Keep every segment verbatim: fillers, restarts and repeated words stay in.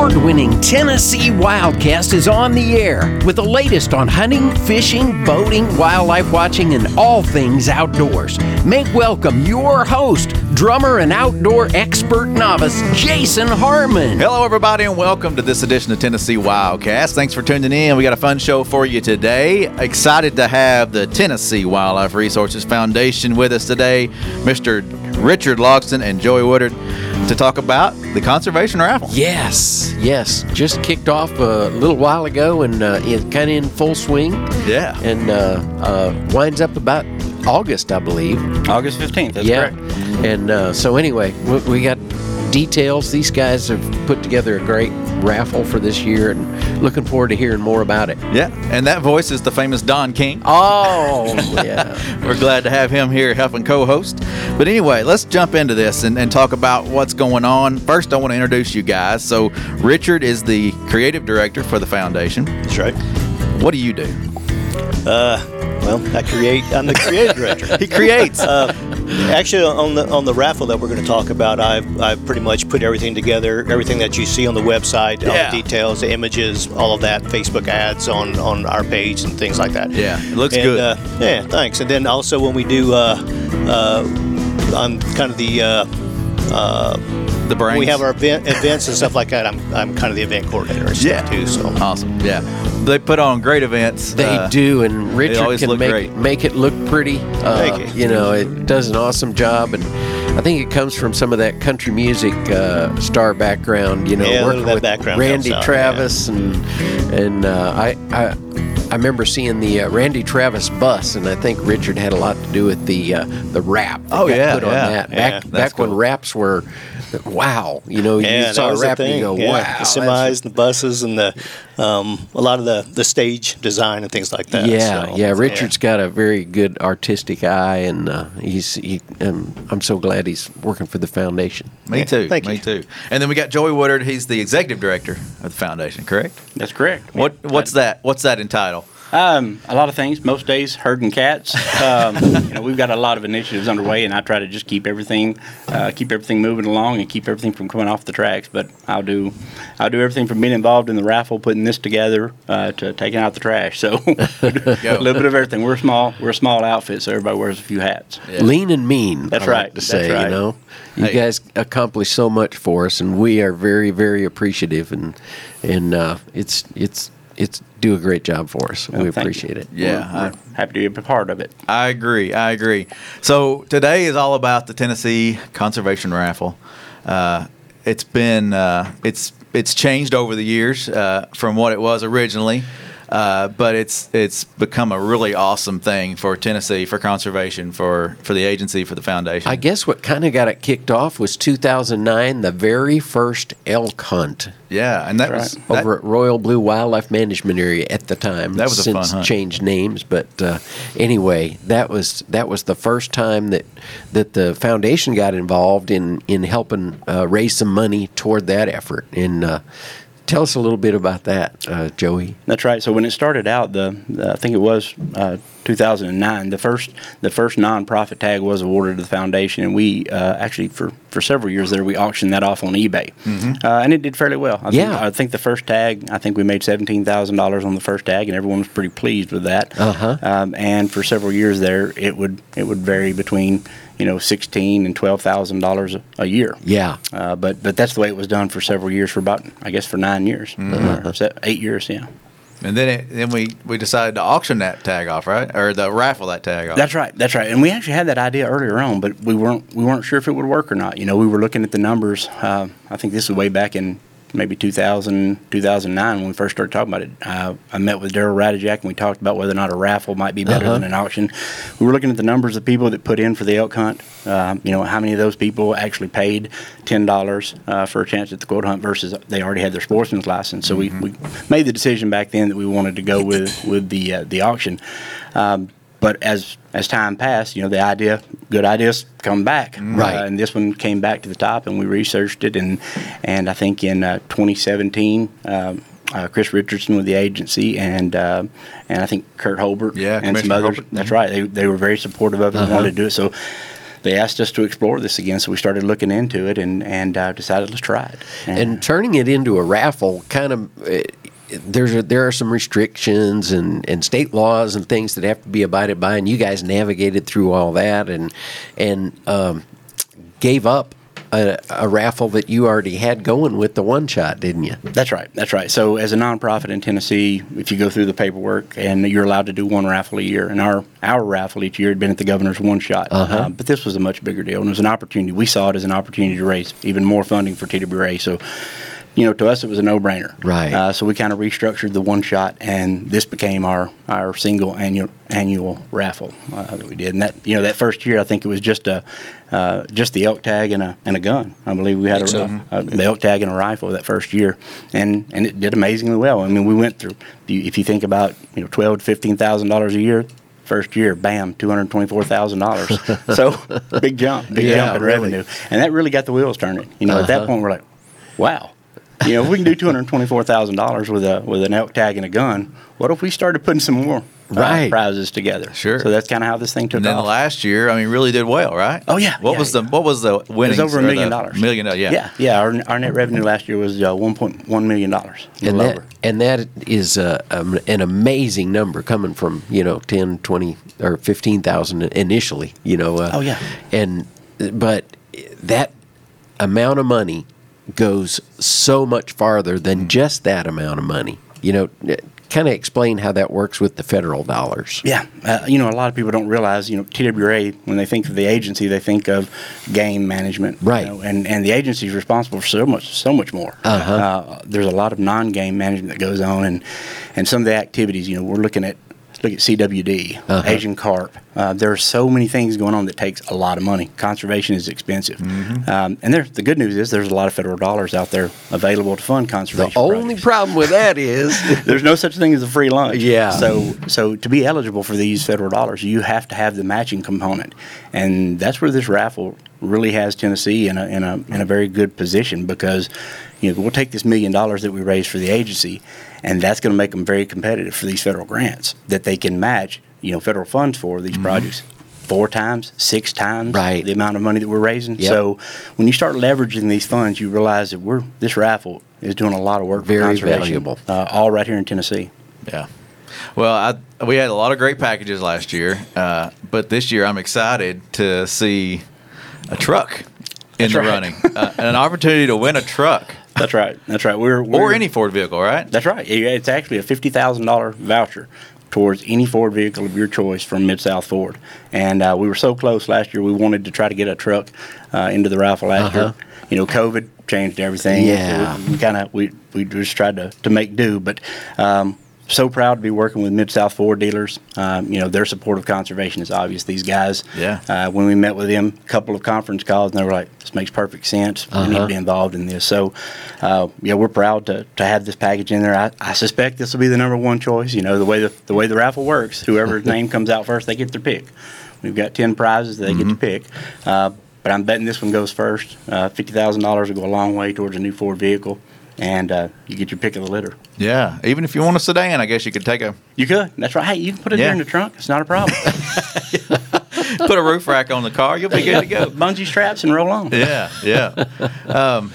Award-winning Tennessee Wildcast is on the air with the latest on hunting, fishing, boating, wildlife watching, and all things outdoors. Make welcome your host, drummer and outdoor expert novice, Jason Harmon. Hello, everybody, and welcome to this edition of Tennessee Wildcast. Thanks for tuning in. We got a fun show for you today. Excited to have the Tennessee Wildlife Resources Foundation with us today, Mister Richard Logsdon and Joey Woodard, to talk about the conservation raffle. Yes, yes. Just kicked off a little while ago and uh, kind of in full swing. Yeah. And uh, uh, winds up about August, I believe. August fifteenth, that's yeah. correct. And uh, so anyway, we, we got details. These guys have put together a great raffle for this year, and looking forward to hearing more about it. Yeah, and that voice is the famous Don King. Oh, yeah. We're glad to have him here helping co-host. But anyway, let's jump into this and, and talk about what's going on. First, I want to introduce you guys. So Richard is the creative director for the foundation. That's right. What do you do? Uh, well, I create. I'm the creative director. He creates. Uh, Actually, on the on the raffle that we're going to talk about, I've I've pretty much put everything together, everything that you see on the website, yeah. all the details, the images, all of that, Facebook ads on, on our page and things like that. Yeah, it looks and, good. Uh, yeah, thanks. And then also when we do, uh, uh, I'm kind of the. Uh, uh, The brains. We have our event, events and stuff like that. I'm I'm kind of the event coordinator and stuff yeah. too. So awesome. Yeah, they put on great events. They uh, do, and Richard can make it, make it look pretty. Uh, Thank you. You know, it does an awesome job, and I think it comes from some of that country music uh, star background. You know, yeah, working that with background Randy Travis out, yeah. and and uh, I I. I remember seeing the uh, Randy Travis bus, and I think Richard had a lot to do with the uh, the rap. Oh yeah, put yeah, on that. Back yeah, back cool. when raps were, wow, you know, yeah, you saw a rap and you go, yeah. wow. The semis, and the buses, and the um, a lot of the, the stage design and things like that. Yeah, so, yeah. Richard's yeah. got a very good artistic eye, and uh, he's he. And I'm so glad he's working for the foundation. Me yeah, too. Thank me you. too. And then we got Joey Woodard. He's the executive director of the foundation. Correct. That's correct. What yeah. what's that? What's that entitled? Um, a lot of things. Most days, herding cats. Um, you know, we've got a lot of initiatives underway, and I try to just keep everything, uh, keep everything moving along, and keep everything from coming off the tracks. But I'll do, I'll do everything from being involved in the raffle, putting this together, uh, to taking out the trash. So a little bit of everything. We're small. We're a small outfit, so everybody wears a few hats. Yeah. Lean and mean. That's I right. Like to say, That's right. You know, you hey. guys accomplish so much for us, and we are very, very appreciative. And and uh, it's it's. It's do a great job for us. Well, we appreciate you. it. Yeah, we're, we're happy to be a part of it. I agree. I agree. So today is all about the Tennessee Conservation Raffle. Uh, it's been uh, it's it's changed over the years uh, from what it was originally, uh, but it's it's become a really awesome thing for Tennessee, for conservation, for for the agency, for the foundation. I guess what kind of got it kicked off was two thousand nine, the very first elk hunt. Yeah, and that right. was that, over at Royal Blue Wildlife Management Area at the time. That was a since fun hunt. Changed names, but uh, anyway, that was that was the first time that that the foundation got involved in in helping uh, raise some money toward that effort. And uh, tell us a little bit about that, uh, Joey. That's right. So when it started out, the, the I think it was uh, two thousand nine. The first the first nonprofit tag was awarded to the foundation, and we uh, actually for. for several years there, we auctioned that off on eBay. Mm-hmm. Uh, and it did fairly well. I, yeah. think, I think the first tag, I think we made seventeen thousand dollars on the first tag, and everyone was pretty pleased with that. Uh-huh. Um, and for several years there, it would it would vary between, you know, sixteen thousand dollars and twelve thousand dollars a year. Yeah. Uh, but, but that's the way it was done for several years, for about, I guess, for nine years. Mm-hmm. Or seven, eight years, yeah. And then it, then we, we decided to auction that tag off, right? Or the raffle that tag off. That's right. That's right. And we actually had that idea earlier on, but we weren't we weren't sure if it would work or not. You know, we were looking at the numbers. Uh, I think this was way back in maybe two thousand, two thousand nine when we first started talking about it. Uh, I met with Daryl Ratajac, and we talked about whether or not a raffle might be better uh-huh. than an auction. We were looking at the numbers of people that put in for the elk hunt. Uh, you know, how many of those people actually paid ten dollars uh, for a chance at the quota hunt versus they already had their sportsman's license. So mm-hmm. we, we made the decision back then that we wanted to go with, with the uh, the auction. Um, but as as time passed, you know, the idea, good ideas come back. Right. Uh, and this one came back to the top, and we researched it. And, and I think in uh, twenty seventeen, um, uh, Chris Richardson with the agency and uh, and I think Kurt Holbert yeah, and some others. Holbert. That's right. They they were very supportive of it uh-huh. and wanted to do it. So they asked us to explore this again, so we started looking into it and, and uh, decided let's try it. And, and turning it into a raffle kind of... It, There's a, there are some restrictions and, and state laws and things that have to be abided by, and you guys navigated through all that and and um, gave up a, a raffle that you already had going with the one shot, didn't you? That's right. That's right. So as a nonprofit in Tennessee, if you go through the paperwork, and you're allowed to do one raffle a year, and our, our raffle each year had been at the governor's one shot. Uh-huh. Uh, but this was a much bigger deal, and it was an opportunity. We saw it as an opportunity to raise even more funding for T W R A. So, you know, to us, it was a no-brainer. Right. Uh, so we kind of restructured the one shot, and this became our, our single annual annual raffle uh, that we did. And that, you know, that first year, I think it was just a uh, just the elk tag and a and a gun. I believe we had a, so. a, a, the elk tag and a rifle that first year, and and it did amazingly well. I mean, we went through. If you think about, you know, twelve to fifteen thousand dollars a year. First year, bam, two hundred twenty-four thousand dollars. So big jump, big yeah, jump in really. revenue, and that really got the wheels turning. You know, uh-huh. At that point, we're like, wow. You know, if we can do two hundred twenty-four thousand dollars with a with an elk tag and a gun, what if we started putting some more uh, right. prizes together? Sure. So that's kind of how this thing took and then off. Last year, I mean, really did well, right? Oh yeah. What yeah, was yeah. the what was the winnings? It was over a million dollars. Million dollars. Yeah. Yeah. Yeah. Our, our net revenue last year was uh, one point one million dollars. And that over. and that is uh, um, an amazing number coming from, you know, ten, twenty, or fifteen thousand initially. You know. Uh, oh yeah. And but that amount of money goes so much farther than just that amount of money. You know, kind of explain how that works with the federal dollars. Yeah. Uh, you know, a lot of people don't realize, you know, T W R A, when they think of the agency, they think of game management. Right. You know, and, and the agency is responsible for so much so much more. Uh-huh. Uh, there's a lot of non-game management that goes on, and, and some of the activities, you know, we're looking at Look at C W D, uh-huh. Asian Carp. Uh, there are so many things going on that takes a lot of money. Conservation is expensive. Mm-hmm. Um, and there, the good news is there's a lot of federal dollars out there available to fund conservation. The only projects. problem with that is there's no such thing as a free lunch. Yeah. So so to be eligible for these federal dollars, you have to have the matching component. And that's where this raffle really has Tennessee in a in a in a very good position, because, you know, we'll take this million dollars that we raise for the agency, and that's going to make them very competitive for these federal grants that they can match, you know, federal funds for these mm-hmm. projects four times, six times right. the amount of money that we're raising. Yep. So when you start leveraging these funds, you realize that we're this raffle is doing a lot of work very for conservation, valuable, uh, all right here in Tennessee. Yeah. Well, I, we had a lot of great packages last year, uh, but this year I'm excited to see a truck in That's the right. running, uh, an opportunity to win a truck. That's right. That's right. We're, we're or any Ford vehicle, right? That's right. It's actually a fifty thousand dollar voucher towards any Ford vehicle of your choice from Mid-South Ford. And uh, we were so close last year. We wanted to try to get a truck uh, into the raffle last uh-huh. year. You know, COVID changed everything. Yeah. So we we kind of we we just tried to, to make do, but. Um, So proud to be working with Mid-South Ford dealers. Um, you know, their support of conservation is obvious. These guys, yeah. uh, when we met with them, a couple of conference calls, and they were like, this makes perfect sense. Uh-huh. We need to be involved in this. So, uh, yeah, we're proud to, to have this package in there. I, I suspect this will be the number one choice. You know, the way the, the way the raffle works, whoever's name comes out first, they get their pick. We've got ten prizes that they mm-hmm. get to pick. Uh, but I'm betting this one goes first. Uh, fifty thousand dollars will go a long way towards a new Ford vehicle. And uh, you get your pick of the litter. Yeah, even if you want a sedan, I guess you could take a... You could. That's right. Hey, you can put it yeah. there in the trunk. It's not a problem. Put a roof rack on the car. You'll be good to go. Bungee straps and roll on. Yeah, yeah. Um,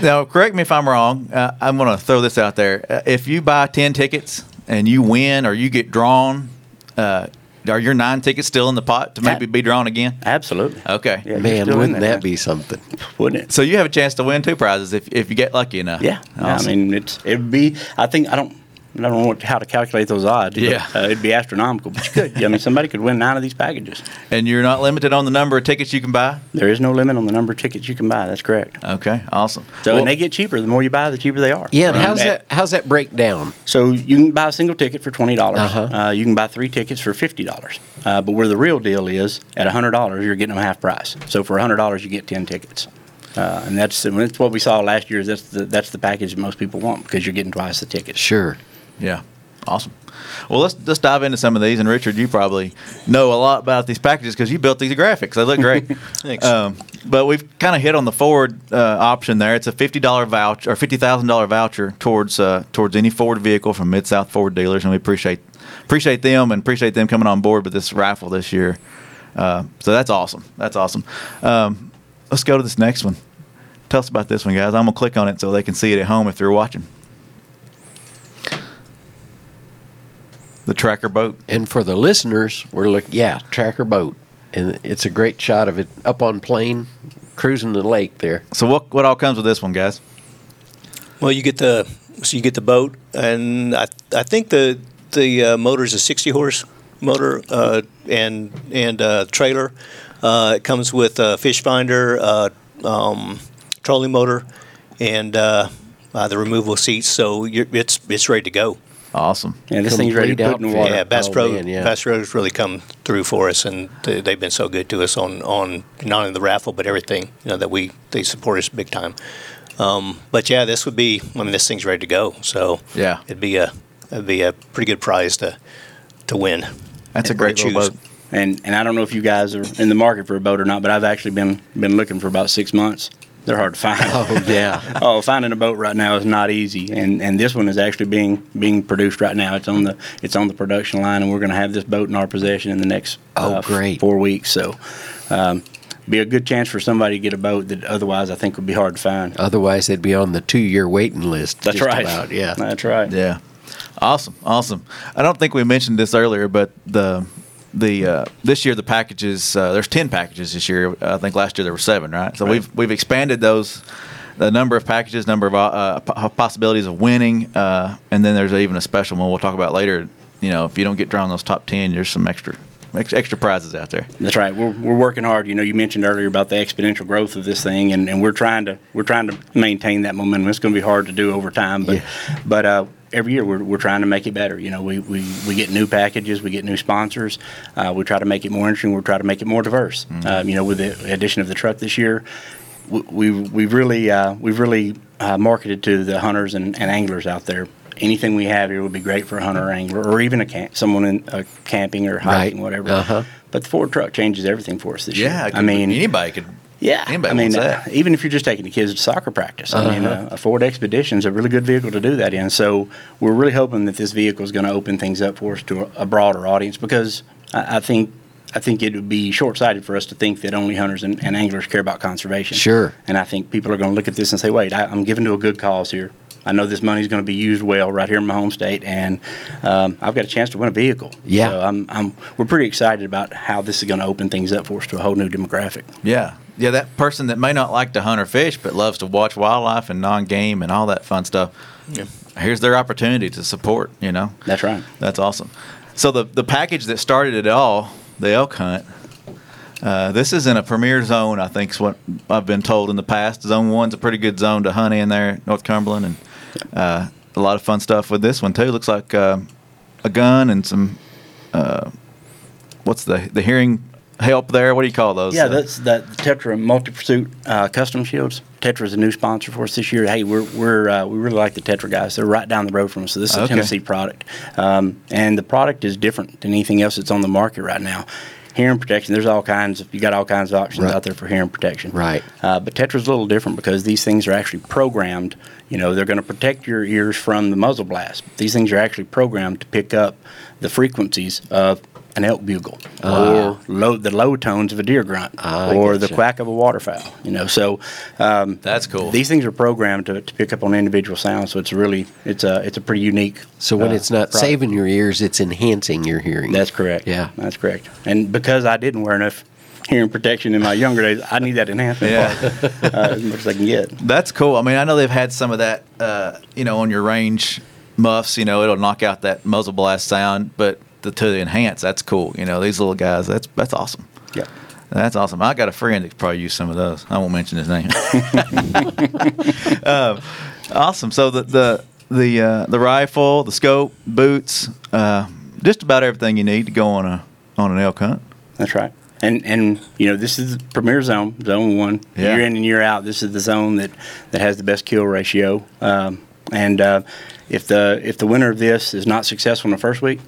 now, correct me if I'm wrong. Uh, I'm going to throw this out there. Uh, if you buy ten tickets and you win or you get drawn... Uh, Are your nine tickets still in the pot to maybe be drawn again? Absolutely. Okay. Yeah, man, wouldn't that be something? Wouldn't it? So you have a chance to win two prizes if if you get lucky enough. Yeah. Awesome. I mean, it's it'd be. I think I don't. I don't know how to calculate those odds. Yeah. But, uh, it'd be astronomical, but you could. I mean, somebody could win nine of these packages. And you're not limited on the number of tickets you can buy? There is no limit on the number of tickets you can buy. That's correct. Okay, awesome. So, well, and they get cheaper. The more you buy, the cheaper they are. Yeah, and how's that, how's that break down? So you can buy a single ticket for twenty dollars. Uh-huh. Uh, you can buy three tickets for fifty dollars. Uh, but where the real deal is, at one hundred dollars, you're getting them half price. So for one hundred dollars, you get ten tickets. Uh, and that's, that's what we saw last year. That's the, that's the package that most people want, because you're getting twice the ticket. Sure. Yeah, awesome. Well, let's let's dive into some of these. And Richard, you probably know a lot about these packages because you built these graphics. They look great. Thanks. Um, but we've kind of hit on the Ford uh, option there. It's a fifty dollar voucher or fifty thousand dollar voucher towards uh, towards any Ford vehicle from Mid-South Ford dealers, and we appreciate appreciate them and appreciate them coming on board with this raffle this year. Uh, so that's awesome. That's awesome. Um, let's go to this next one. Tell us about this one, guys. I'm going to click on it so they can see it at home if they're watching. The tracker boat. And for the listeners, we're looking, yeah, tracker boat. And it's a great shot of it up on plane, cruising the lake there. So what what all comes with this one, guys? Well, you get the so you get the boat, and I I think the the uh, motor is a sixty horse motor uh, and and uh, trailer. Uh, it comes with a fish finder, uh, um, trolling motor, and uh, uh, the removable seats. So you're, it's it's ready to go. Awesome. Yeah, this thing's ready to put in the water. Yeah, Bass Pro, oh, man, yeah. Bass Pro's really come through for us, and they've been so good to us on, on not only the raffle but everything. You know that we they support us big time. Um, but yeah, this would be. I mean, this thing's ready to go. So yeah, it'd be a it'd be a pretty good prize to to win. That's a great little boat. And and I don't know if you guys are in the market for a boat or not, but I've actually been been looking for about six months. They're hard to find. Oh, yeah. Oh, finding a boat right now is not easy, and and this one is actually being being produced right now. It's on the it's on the production line, and we're going to have this boat in our possession in the next oh, uh, great. four weeks. So, um, be a good chance for somebody to get a boat that otherwise I think would be hard to find. Otherwise, they'd be on the two-year waiting list. That's just right. About. Yeah. That's right. Yeah. Awesome. Awesome. I don't think we mentioned this earlier, but the The uh, this year the packages uh, there's ten packages this year. I think last year there were seven, right? So right. we've we've expanded those, the number of packages, number of uh, possibilities of winning, uh, and then there's even a special one we'll talk about later. You know, if you don't get drawn those top ten, there's some extra extra prizes out there. That's right. We're we're working hard. You know, you mentioned earlier about the exponential growth of this thing, and, and we're trying to we're trying to maintain that momentum. It's going to be hard to do over time, but yeah. but. Uh, Every year we're we're trying to make it better. You know, we, we, we get new packages, we get new sponsors. Uh, we try to make it more interesting. We try to make it more diverse. Mm-hmm. Um, you know, with the addition of the truck this year, we we, we really uh, we've really uh, marketed to the hunters and, and anglers out there. Anything we have here would be great for a hunter or angler, or even a camp, someone in uh, camping or hiking, right. whatever. Uh-huh. But the Ford truck changes everything for us this yeah, year. Yeah, I mean anybody could. Yeah, Anybody I mean, uh, even if you're just taking the kids to soccer practice, uh-huh. I mean, uh, a Ford Expedition is a really good vehicle to do that in. So we're really hoping that this vehicle is going to open things up for us to a broader audience, because I, I think I think it would be short-sighted for us to think that only hunters and, and anglers care about conservation. Sure. And I think people are going to look at this and say, wait, I, I'm giving to a good cause here. I know this money is going to be used well right here in my home state, and um, I've got a chance to win a vehicle. Yeah, so I'm, I'm, we're pretty excited about how this is going to open things up for us to a whole new demographic. Yeah, yeah, that person that may not like to hunt or fish but loves to watch wildlife and non-game and all that fun stuff. Yeah, here's their opportunity to support. You know, that's right. That's awesome. So the the package that started it all, the elk hunt. Uh, this is in a premier zone, I think is what I've been told in the past. Zone one's a pretty good zone to hunt in there, North Cumberland, and uh, a lot of fun stuff with this one too. Looks like uh, a gun and some uh, what's the the hearing help there? What do you call those? Yeah, uh, that's that Tetra Multi-Pursuit uh, Custom Shields. Tetra's a new sponsor for us this year. Hey, we're we're uh, we really like the Tetra guys. They're right down the road from us. So this is okay. a Tennessee product, um, and the product is different than anything else that's on the market right now. Hearing protection, there's all kinds of, you got all kinds of options right. out there for hearing protection. Right. Uh, but Tetra's a little different because these things are actually programmed. You know, they're going to protect your ears from the muzzle blast. These things are actually programmed to pick up the frequencies of an elk bugle uh, or low, the low tones of a deer grunt I or the you. quack of a waterfowl. You know, so um, that's cool. These things are programmed to, to pick up on individual sounds, so it's really it's a it's a pretty unique. So when uh, it's not product. saving your ears, it's enhancing your hearing. That's correct. Yeah, that's correct. And because I didn't wear enough hearing protection in my younger days, I need that enhancement yeah. part, uh, as much as I can get. That's cool. I mean, I know they've had some of that. Uh, you know, on your range muffs, you know, it'll knock out that muzzle blast sound, but To, to enhance, that's cool. You know, these little guys, that's that's awesome. Yeah, that's awesome. I got a friend that could probably use some of those. I won't mention his name. uh, awesome. So the the the uh, the rifle, the scope, boots, uh, just about everything you need to go on a on an elk hunt. That's right. And and you know, this is the premier zone, zone one. Yeah. Year in and year out, this is the zone that that has the best kill ratio. Um, and uh, if the if the winner of this is not successful in the first week,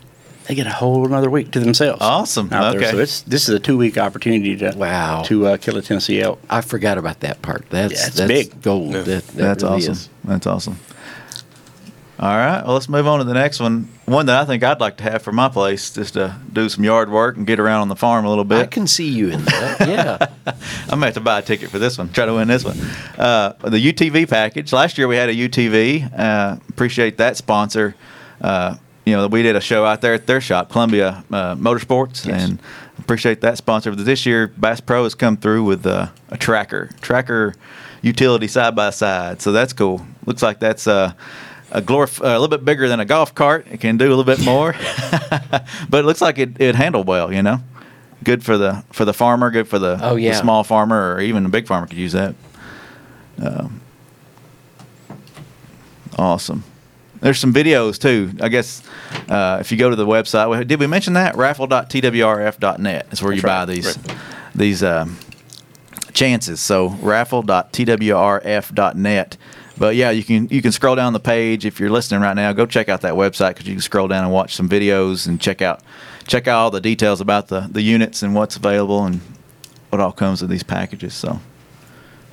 they get a whole another week to themselves. Awesome. Okay. There. So it's, this is a two-week opportunity to wow. to uh, kill a Tennessee elk. I forgot about that part. That's, yeah, that's big gold. Yeah. That, that that's really awesome. Is. That's awesome. All right. Well, let's move on to the next one. One that I think I'd like to have for my place, just to do some yard work and get around on the farm a little bit. I can see you in that. Yeah. I'm going to have to buy a ticket for this one, try to win this one. Uh, the U T V package. Last year we had a U T V. Uh, appreciate that sponsor. Uh, you know, we did a show out there at their shop, Columbia uh, Motorsports, yes. and appreciate that sponsor. But this year, Bass Pro has come through with uh, a tracker, tracker utility side-by-side. So that's cool. Looks like that's... Uh, A, glorif- uh, a little bit bigger than a golf cart. It can do a little bit more, but it looks like it it handled well. You know, good for the for the farmer, good for the, oh, yeah. the small farmer, or even the big farmer could use that. Um, awesome. There's some videos too. I guess uh, if you go to the website, did we mention that? raffle dot t w r f dot net is where That's you right. buy these right. these um, chances. So raffle dot t w r f dot net. But, yeah, you can you can scroll down the page. If you're listening right now, go check out that website because you can scroll down and watch some videos and check out check out all the details about the, the units and what's available and what all comes with these packages. So,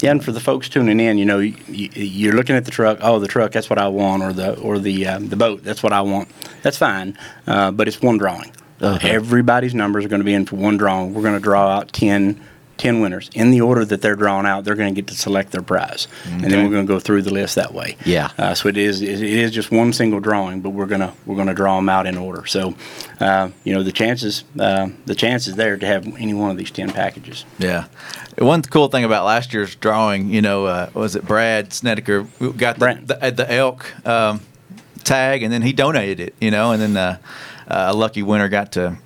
yeah, and for the folks tuning in, you know, you, you're looking at the truck. Oh, the truck, that's what I want, or the or the uh, the boat, that's what I want. That's fine, uh, but it's one drawing. Uh-huh. Everybody's numbers are going to be in for one drawing. We're going to draw out ten Ten winners in the order that they're drawn out. They're going to get to select their prize, okay. and then we're going to go through the list that way. Yeah. Uh, so it is it is just one single drawing, but we're gonna we're gonna draw them out in order. So, uh, you know, the chances uh, the chances there to have any one of these ten packages. Yeah. One cool thing about last year's drawing, you know, uh, was it Brad Snedeker got the the, the elk um, tag, and then he donated it, you know, and then uh, a lucky winner got to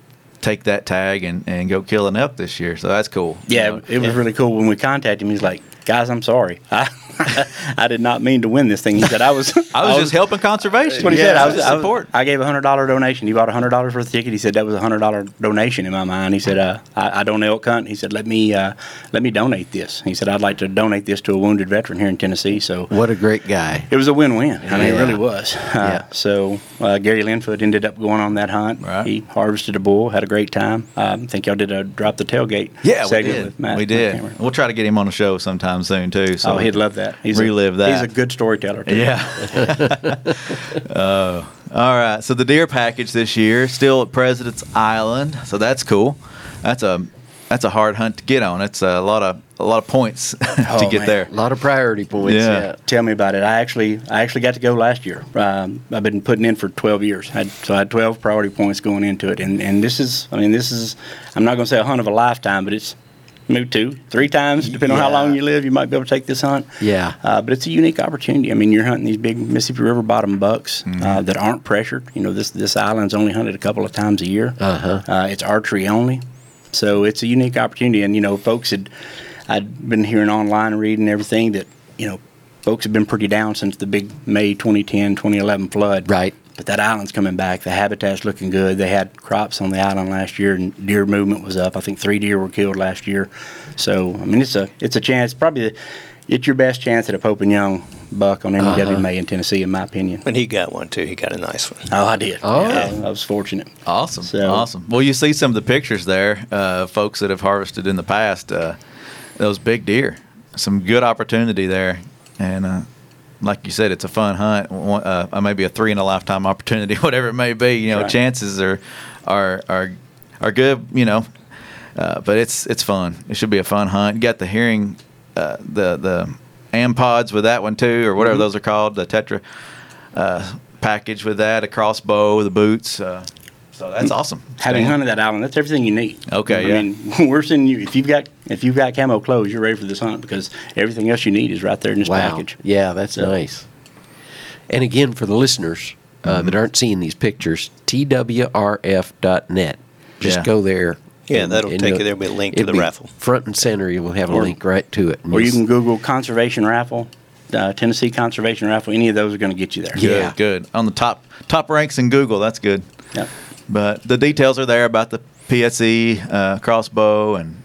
take that tag and, and go killing up this year. So that's cool. Yeah, you know? It was yeah. really cool. When we contacted him, he's like, guys, I'm sorry. I I did not mean to win this thing. He said, I was I was, I was just helping conservation. That's what he yeah, said. I was, I was support. I gave a one hundred dollars donation. He bought a one hundred dollars worth of ticket. He said, that was a one hundred dollars donation in my mind. He said, uh, I, I don't elk hunt. He said, let me uh, let me donate this. He said, I'd like to donate this to a wounded veteran here in Tennessee. So what a great guy. It was a win-win. Yeah. I mean, it really was. Uh, yeah. So uh, Gary Linfoot ended up going on that hunt. Right. He harvested a bull, had a great time. Um, I think y'all did a Drop the Tailgate yeah, segment we did. With Matt. We did. We'll try to get him on the show sometime soon, too. So. Oh, he'd love that. He's relive a, that. He's a good storyteller, too. Yeah. uh, all right. So the deer package this year, still at President's Island. So that's cool. That's a that's a hard hunt to get on. It's a lot of a lot of points to oh, get man. there. A lot of priority points. Yeah. yeah. Tell me about it. I actually I actually got to go last year. Um, I've been putting in for twelve years. I had, so I had twelve priority points going into it. And and this is I mean this is I'm not going to say a hunt of a lifetime, but it's maybe two, three times, depending yeah. on how long you live, you might be able to take this hunt. Yeah. Uh, but it's a unique opportunity. I mean, you're hunting these big Mississippi River bottom bucks mm-hmm. uh, that aren't pressured. You know, this this island's only hunted a couple of times a year. Uh-huh. Uh, it's archery only. So it's a unique opportunity. And, you know, folks had, I'd been hearing online, reading everything that, you know, folks have been pretty down since the big May twenty ten, twenty eleven flood. Right. But that island's coming back. The habitat's looking good. They had crops on the island last year, and deer movement was up. I think three deer were killed last year. So, I mean, it's a it's a chance. Probably the, it's your best chance at a Pope and Young buck on M W M A uh-huh. in Tennessee, in my opinion. And he got one, too. He got a nice one. Oh, I did. Oh, yeah. I, I was fortunate. Awesome. So, awesome. Well, you see some of the pictures there, uh, folks that have harvested in the past, uh, those big deer. Some good opportunity there. And, uh like you said, it's a fun hunt, uh, maybe a three-in-a-lifetime opportunity, whatever it may be. You know, right. chances are, are are are good, you know, uh, but it's it's fun. It should be a fun hunt. You got the hearing, uh, the, the AMPods with that one, too, or whatever mm-hmm. those are called, the Tetra uh, package with that, a crossbow, the boots. Uh, so that's awesome. Having Staying. hunted that island, that's everything you need. Okay, I yeah. mean, we're sending you, if you've got if you've got camo clothes, you're ready for this hunt because everything else you need is right there in this wow. package. Yeah, that's so. nice. And again, for the listeners uh, mm-hmm. that aren't seeing these pictures, t w r f dot net. Just yeah. go there. Yeah, and, that'll and take you there. There'll be a link to the raffle. Front and center, you will have or, a link right to it. Or you can Google conservation raffle. Uh, Tennessee Conservation Raffle. Any of those are going to get you there. Good, yeah, good. On the top top ranks in Google, that's good. Yeah. But the details are there about the P S E, uh, crossbow, and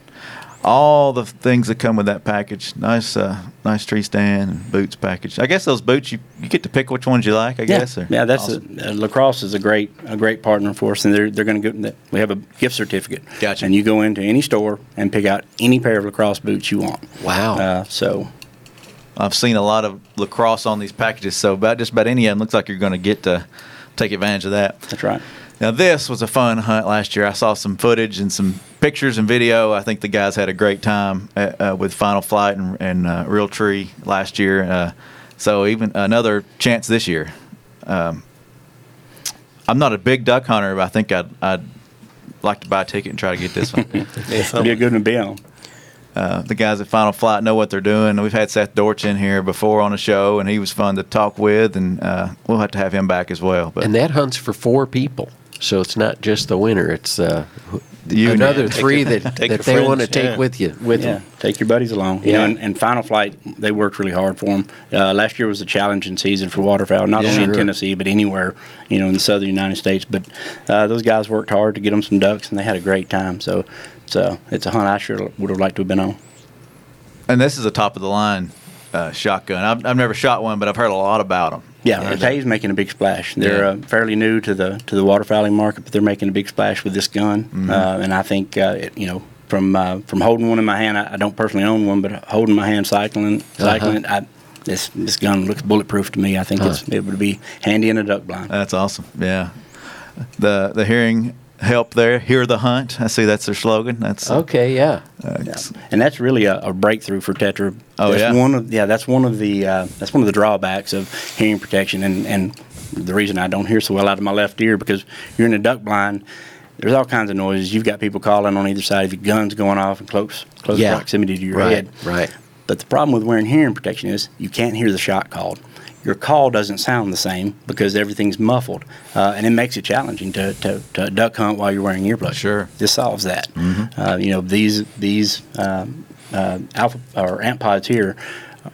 all the things that come with that package. Nice uh, nice tree stand and boots package. I guess those boots, you, you get to pick which ones you like, I yeah. guess. Or yeah, that's awesome. a, uh, LaCrosse is a great a great partner for us, and they're, they're going to get – we have a gift certificate. Gotcha. And you go into any store and pick out any pair of LaCrosse boots you want. Wow. Uh, so – I've seen a lot of LaCrosse on these packages, so about just about any of them looks like you're going to get to take advantage of that. That's right. Now, this was a fun hunt last year. I saw some footage and some pictures and video. I think the guys had a great time at, uh, with Final Flight and, and uh, Real Tree last year. Uh, so even another chance this year. Um, I'm not a big duck hunter, but I think I'd, I'd like to buy a ticket and try to get this one. It'll be a good one to be on. Uh, the guys at Final Flight know what they're doing. We've had Seth Dortch in here before on the show, and he was fun to talk with, and uh, we'll have to have him back as well. But. And that hunts for four people. So it's not just the winner; it's uh, you another three your, that, that they want to take yeah. with you. With yeah. them, take your buddies along. Yeah. You know, and, and Final Flight, they worked really hard for them. Uh, last year was a challenging season for waterfowl, not yeah, only in right. Tennessee but anywhere, you know, in the southern United States. But uh, those guys worked hard to get them some ducks, and they had a great time. So it's a it's a hunt I sure would have liked to have been on. And this is a top of the line uh, shotgun. I've, I've never shot one, but I've heard a lot about them. Yeah, Tay's making a big splash. They're uh, fairly new to the to the waterfowling market, but they're making a big splash with this gun. Mm-hmm. Uh, and I think uh, it, you know from uh, from holding one in my hand, I, I don't personally own one, but holding my hand, cycling, cycling, uh-huh. I, this this gun looks bulletproof to me. I think uh-huh. it's, it would be handy in a duck blind. That's awesome. Yeah, the the hearing. Help there, hear the hunt. I see that's their slogan. That's okay, yeah. Uh, yeah. And that's really a, a breakthrough for Tetra. Oh that's yeah, one of yeah. That's one of the uh, that's one of the drawbacks of hearing protection, and and the reason I don't hear so well out of my left ear because you're in a duck blind. There's all kinds of noises. You've got people calling on either side of your guns going off in close close yeah. proximity to your right, head. Right. But the problem with wearing hearing protection is you can't hear the shot called. Your call doesn't sound the same because everything's muffled, uh, and it makes it challenging to, to, to duck hunt while you're wearing earplugs. Sure, this solves that. Mm-hmm. Uh, you know these these um, uh, alpha or amp pods here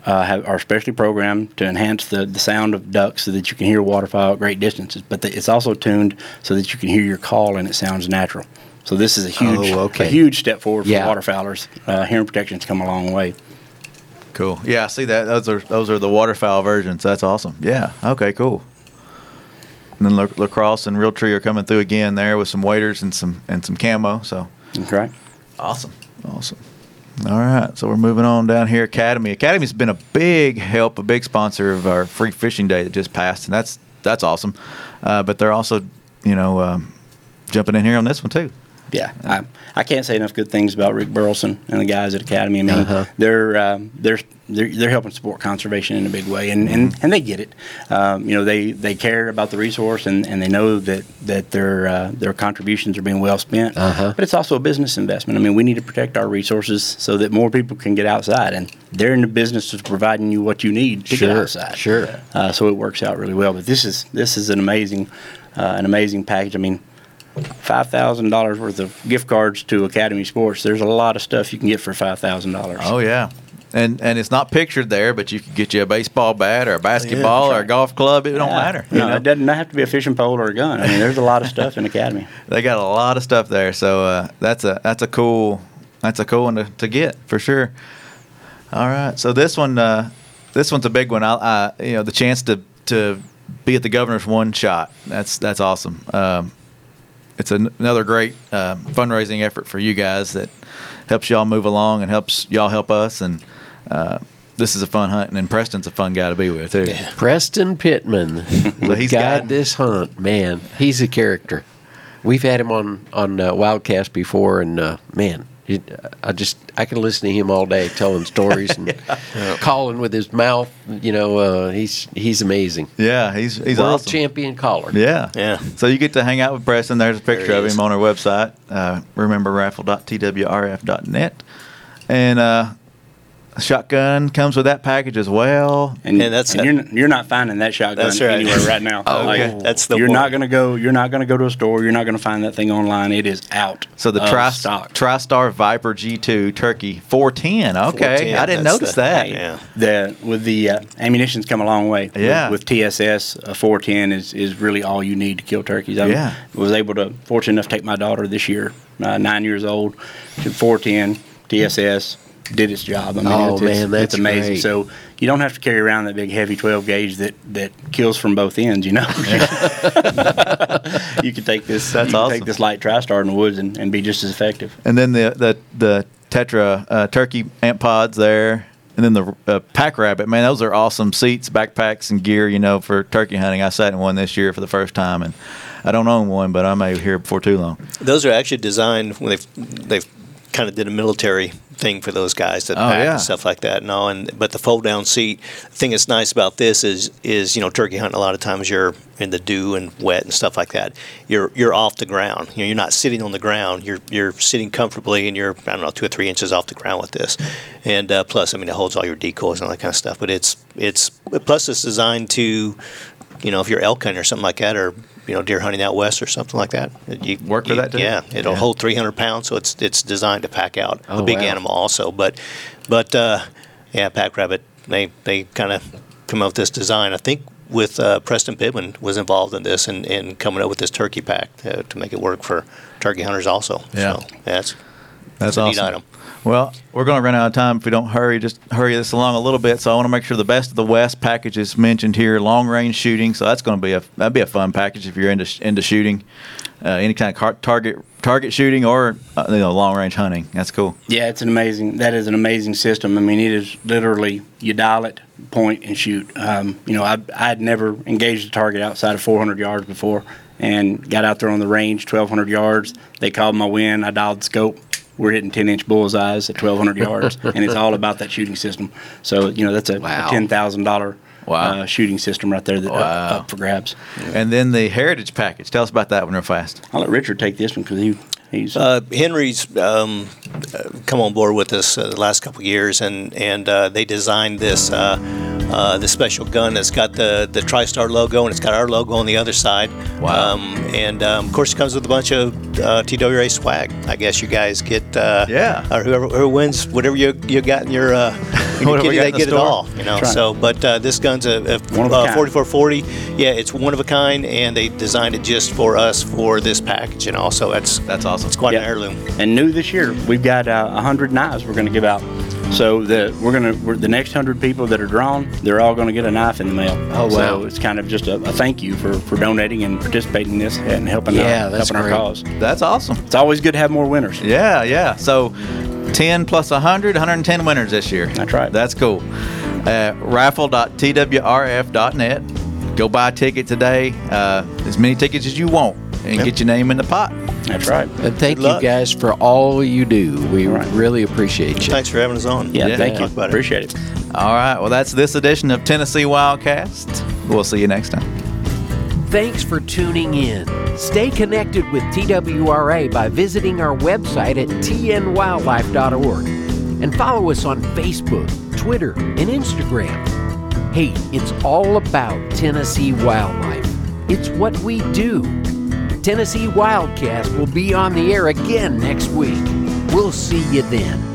uh, have, are specially programmed to enhance the, the sound of ducks so that you can hear waterfowl at great distances. But the, it's also tuned so that you can hear your call and it sounds natural. So this is a huge oh, okay. a huge step forward for yeah. waterfowlers. Uh, hearing protection's come a long way. Cool. Yeah, I see that. Those are those are the waterfowl versions. That's awesome. Yeah. Okay, cool. And then La- LaCrosse and Real Tree are coming through again there with some waders and some and some camo. So. Okay. Awesome. Awesome. All right. So we're moving on down here. Academy. Academy's been a big help, a big sponsor of our free fishing day that just passed, and that's that's awesome. Uh, but they're also, you know, um, jumping in here on this one too. Yeah, I, I can't say enough good things about Rick Burleson and the guys at Academy. I mean, uh-huh. they're, um, they're they're they're helping support conservation in a big way, and, and, and they get it. Um, you know, they, they care about the resource, and, and they know that that their uh, their contributions are being well spent. Uh-huh. But it's also a business investment. I mean, we need to protect our resources so that more people can get outside, and they're in the business of providing you what you need to sure, get outside. Sure, uh, so it works out really well. But this is this is an amazing uh, an amazing package. I mean. five thousand dollars worth of gift cards to Academy Sports. There's a lot of stuff you can get for five thousand dollars. Oh, yeah. And and it's not pictured there, but you could get you a baseball bat or a basketball yeah, right. or a golf club. It yeah. don't matter. No, you know? It doesn't have to be a fishing pole or a gun. I mean, there's a lot of stuff in Academy. They got a lot of stuff there, so uh, that's a that's a cool that's a cool one to, to get for sure. All right, so this one uh, this one's a big one. I, I you know the chance to to be at the governor's one shot. That's that's awesome. Um, It's an, another great uh, fundraising effort for you guys that helps y'all move along and helps y'all help us. And uh, this is a fun hunt, and Preston's a fun guy to be with, too. Yeah. Preston Pittman, the he's guy got this hunt, man, he's a character. We've had him on, on uh, Wildcast before, and, uh, man, he, I just I can listen to him all day telling stories and yeah. calling with his mouth. You know, uh, he's he's amazing. Yeah, he's he's world awesome. Champion caller. Yeah, yeah. So you get to hang out with Preston. There's a picture there of him on our website. Uh, remember raffle dot t w r f dot net, and uh, a shotgun comes with that package as well. And, and that's and that, you're you're not finding that shotgun right. anywhere right now. oh, like, that's the you're point. not gonna go. You're not gonna go to a store. You're not gonna find that thing online. It is out. So the tri TriStar Viper G two Turkey four ten. Okay, four ten, I didn't notice the, that. Yeah, the with the uh, ammunition's come a long way. Yeah, with, with T S S uh, four ten is is really all you need to kill turkeys. I yeah. was able to fortunate enough to take my daughter this year, uh, nine years old, to four ten T S S. Did its job. I mean, oh, it's, man, that's it's amazing. Great. So you don't have to carry around that big heavy twelve gauge that, that kills from both ends. You know, you can take this. That's you awesome. Can take this light TriStar in the woods and, and be just as effective. And then the the, the Tetra uh, turkey amp pods there. And then the uh, Pack Rabbit, man, those are awesome seats, backpacks, and gear, you know, for turkey hunting. I sat in one this year for the first time, and I don't own one, but I may hear it before too long. Those are actually designed when they've, they've kind of did a military thing for those guys that oh, pack yeah. and stuff like that. And all, and but the fold-down seat, the thing that's nice about this is, is you know, turkey hunting a lot of times you're in the dew and wet and stuff like that. You're you're off the ground. You know, you're not sitting on the ground. You're you're sitting comfortably, and you're, I don't know, two or three inches off the ground with this. And uh, plus, I mean, it holds all your decoys and all that kind of stuff. But it's it's plus it's designed to, you know, if you're elk hunting or something like that, or you know, deer hunting out west or something like that. You work for that too? Yeah, it'll yeah. hold three hundred pounds, so it's it's designed to pack out oh, a big wow. animal also. But, but uh, yeah, Pack Rabbit, they, they kind of come up with this design. I think with uh, Preston Pittman was involved in this and, and coming up with this turkey pack to, to make it work for turkey hunters also. Yeah. So that's, that's, that's awesome. A neat item. Well, we're going to run out of time if we don't hurry. Just hurry this along a little bit. So I want to make sure the best of the West package is mentioned here. Long range shooting, so that's going to be a that'd be a fun package if you're into into shooting, uh, any kind of car, target target shooting or uh, you know, long range hunting. That's cool. Yeah, it's an amazing. That is an amazing system. I mean, it is literally you dial it, point and shoot. Um, you know, I I'd never engaged a target outside of four hundred yards before, and got out there on the range twelve hundred yards. They called my win. I dialed the scope. We're hitting ten-inch bullseyes at twelve hundred yards, and it's all about that shooting system. So, you know, that's a, wow. a ten thousand dollars wow. uh, shooting system right there that's wow. up, up for grabs. Yeah. And then the Heritage Package. Tell us about that one real fast. I'll let Richard take this one because he, he's... Uh, Henry's um, come on board with us uh, the last couple of years, and, and uh, they designed this uh, uh, this special gun that's got the, the TriStar logo, and it's got our logo on the other side. Wow. Um, and, um, of course, it comes with a bunch of... Uh, T W R A swag. I guess you guys get uh, yeah, or whoever, whoever wins whatever you you got in your uh, in your kitty, they the get store. It all. You know, so but uh, this gun's a, a, a forty-four forty. Yeah, it's one of a kind, and they designed it just for us for this package. And also, that's that's awesome. It's quite yep. an heirloom. And new this year, we've got a uh, hundred knives we're going to give out. So the we're gonna we're, the next hundred people that are drawn, they're all gonna get a knife in the mail. Oh so wow! So it's kind of just a, a thank you for, for donating and participating in this and helping yeah, our, that's helping great. Our cause. That's awesome. It's always good to have more winners. Yeah, yeah. So ten plus one hundred, one hundred ten winners this year. That's right. That's cool. Uh, raffle dot t w r f dot net. Go buy a ticket today. Uh, as many tickets as you want. And yep. get your name in the pot. That's right. But thank you guys for all you do. We right. really appreciate you. Thanks for having us on. Yeah, yeah. thank you. Buddy. Appreciate it. All right. Well, that's this edition of Tennessee Wildcast. We'll see you next time. Thanks for tuning in. Stay connected with T W R A by visiting our website at t n wildlife dot org and follow us on Facebook, Twitter, and Instagram. Hey, it's all about Tennessee wildlife. It's what we do. Tennessee Wildcast will be on the air again next week. We'll see you then.